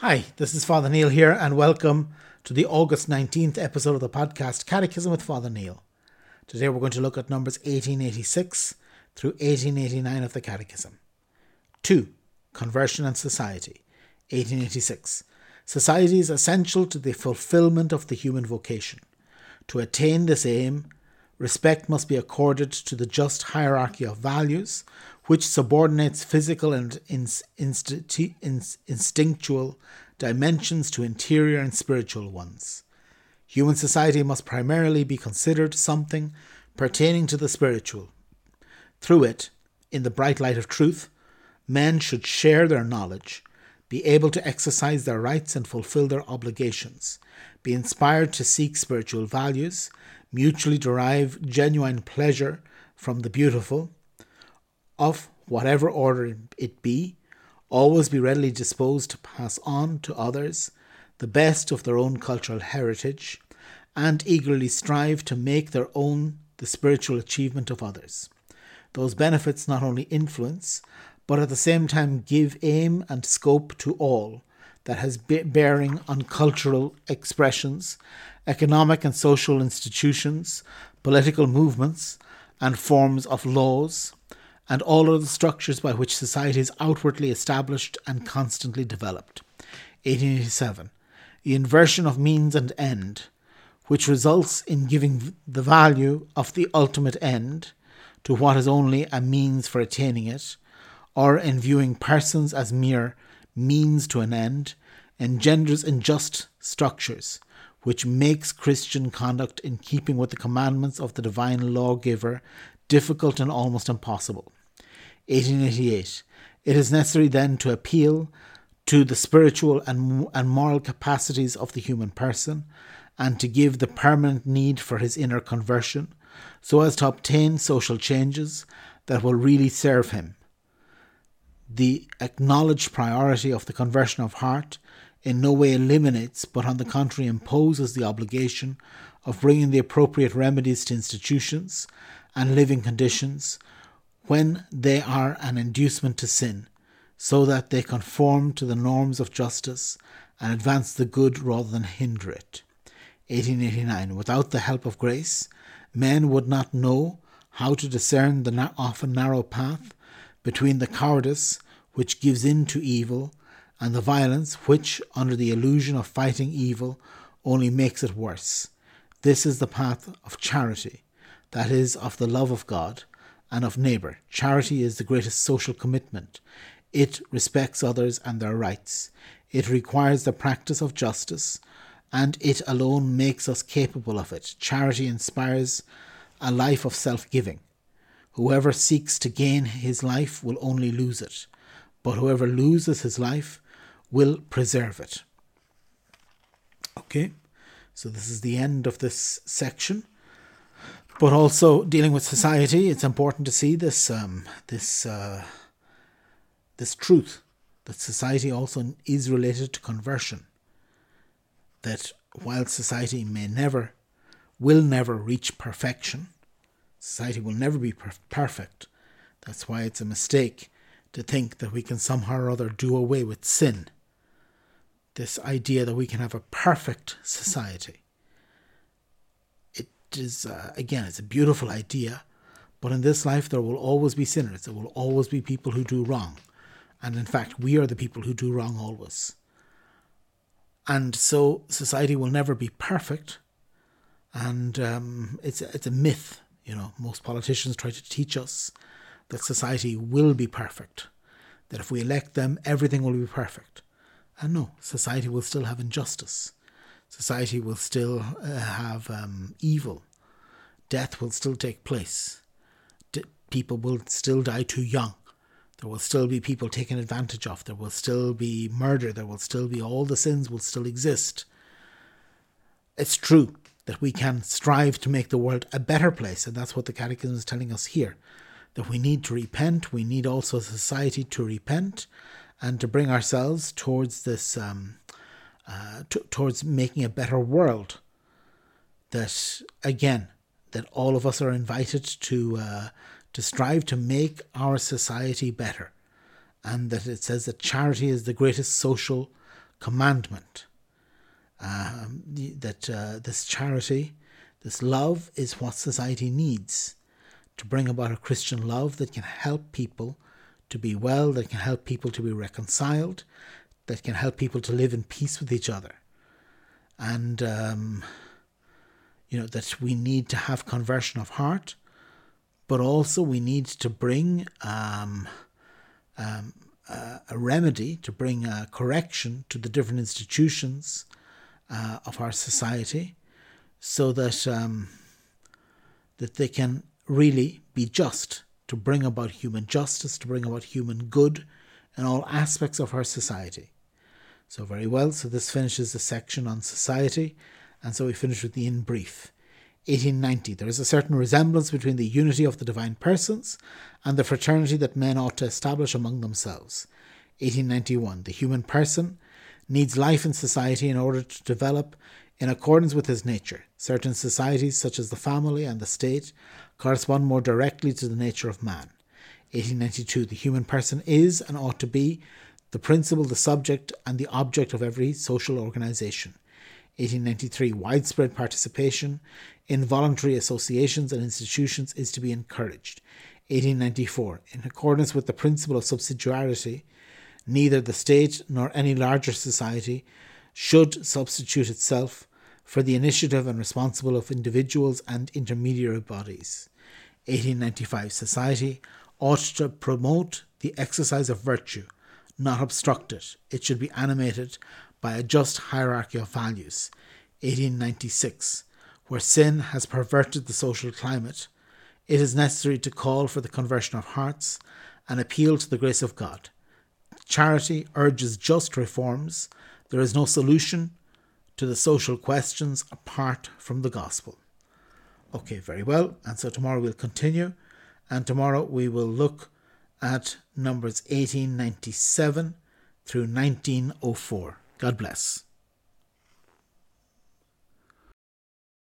Hi, this is Father Neil here, and welcome to the August 19th episode of the podcast Catechism with Father Neil. Today we're going to look at numbers 1886 through 1889 of the Catechism. 2. Conversion and Society. 1886. Society is essential to the fulfillment of the human vocation. To attain this aim, respect must be accorded to the just hierarchy of values, which subordinates physical and instinctual dimensions to interior and spiritual ones. Human society must primarily be considered something pertaining to the spiritual. Through it, in the bright light of truth, men should share their knowledge, be able to exercise their rights and fulfill their obligations, be inspired to seek spiritual values, mutually derive genuine pleasure from the beautiful, of whatever order it be, always be readily disposed to pass on to others the best of their own cultural heritage, and eagerly strive to make their own the spiritual achievement of others. Those benefits not only influence, but at the same time give aim and scope to all that has bearing on cultural expressions, economic and social institutions, political movements, and forms of laws, and all of the structures by which society is outwardly established and constantly developed. 1887. The inversion of means and end, which results in giving the value of the ultimate end to what is only a means for attaining it, or in viewing persons as mere means to an end, engenders unjust structures, which makes Christian conduct in keeping with the commandments of the divine lawgiver difficult and almost impossible. 1888. It is necessary then to appeal to the spiritual and moral capacities of the human person, and to give the permanent need for his inner conversion, so as to obtain social changes that will really serve him. The acknowledged priority of the conversion of heart in no way eliminates, but on the contrary imposes the obligation of bringing the appropriate remedies to institutions and living conditions when they are an inducement to sin, so that they conform to the norms of justice and advance the good rather than hinder it. 1889. Without the help of grace, men would not know how to discern the often narrow path between the cowardice which gives in to evil and the violence which, under the illusion of fighting evil, only makes it worse. This is the path of charity, that is, of the love of God and of neighbour. Charity is the greatest social commitment. It respects others and their rights. It requires the practice of justice, and it alone makes us capable of it. Charity inspires a life of self-giving. Whoever seeks to gain his life will only lose it, but whoever loses his life will preserve it. Okay, so this is the end of this section. But also dealing with society, it's important to see this this truth that society also is related to conversion. That while society will never reach perfection, society will never be perfect. That's why it's a mistake to think that we can somehow or other do away with sin. This idea that we can have a perfect society. It is, again, it's a beautiful idea, but in this life there will always be sinners. There will always be people who do wrong. And in fact, we are the people who do wrong always. And so society will never be perfect. And it's a myth. You know, most politicians try to teach us that society will be perfect, that if we elect them, everything will be perfect. And no, society will still have injustice. Society will still have evil. Death will still take place. People will still die too young. There will still be people taken advantage of. There will still be murder. There will still be all the sins will still exist. It's true that we can strive to make the world a better place. And that's what the Catechism is telling us here, that we need to repent. We need also society to repent and to bring ourselves towards this, towards making a better world. That, again, that all of us are invited to strive to make our society better. And that it says that charity is the greatest social commandment. That this charity, this love is what society needs to bring about a Christian love that can help people to be well, that can help people to be reconciled, that can help people to live in peace with each other. And, that we need to have conversion of heart, but also we need to bring a remedy, to bring a correction to the different institutions of our society, so that that they can really be just, to bring about human justice, to bring about human good in all aspects of our society. So very well, so this finishes the section on society, and so we finish with the in brief. 1890, there is a certain resemblance between the unity of the divine persons and the fraternity that men ought to establish among themselves. 1891, the human person needs life in society in order to develop in accordance with his nature. Certain societies, such as the family and the state, correspond more directly to the nature of man. 1892, the human person is and ought to be the principle, the subject, and the object of every social organization. 1893, widespread participation in voluntary associations and institutions is to be encouraged. 1894, in accordance with the principle of subsidiarity, neither the state nor any larger society should substitute itself for the initiative and responsible of individuals and intermediary bodies. 1895, society ought to promote the exercise of virtue, not obstruct it. It should be animated by a just hierarchy of values. 1896, where sin has perverted the social climate, it is necessary to call for the conversion of hearts and appeal to the grace of God. Charity urges just reforms. There is no solution to the social questions apart from the gospel. Okay, very well. And so tomorrow we'll continue. And tomorrow we will look at numbers 1897 through 1904. God bless.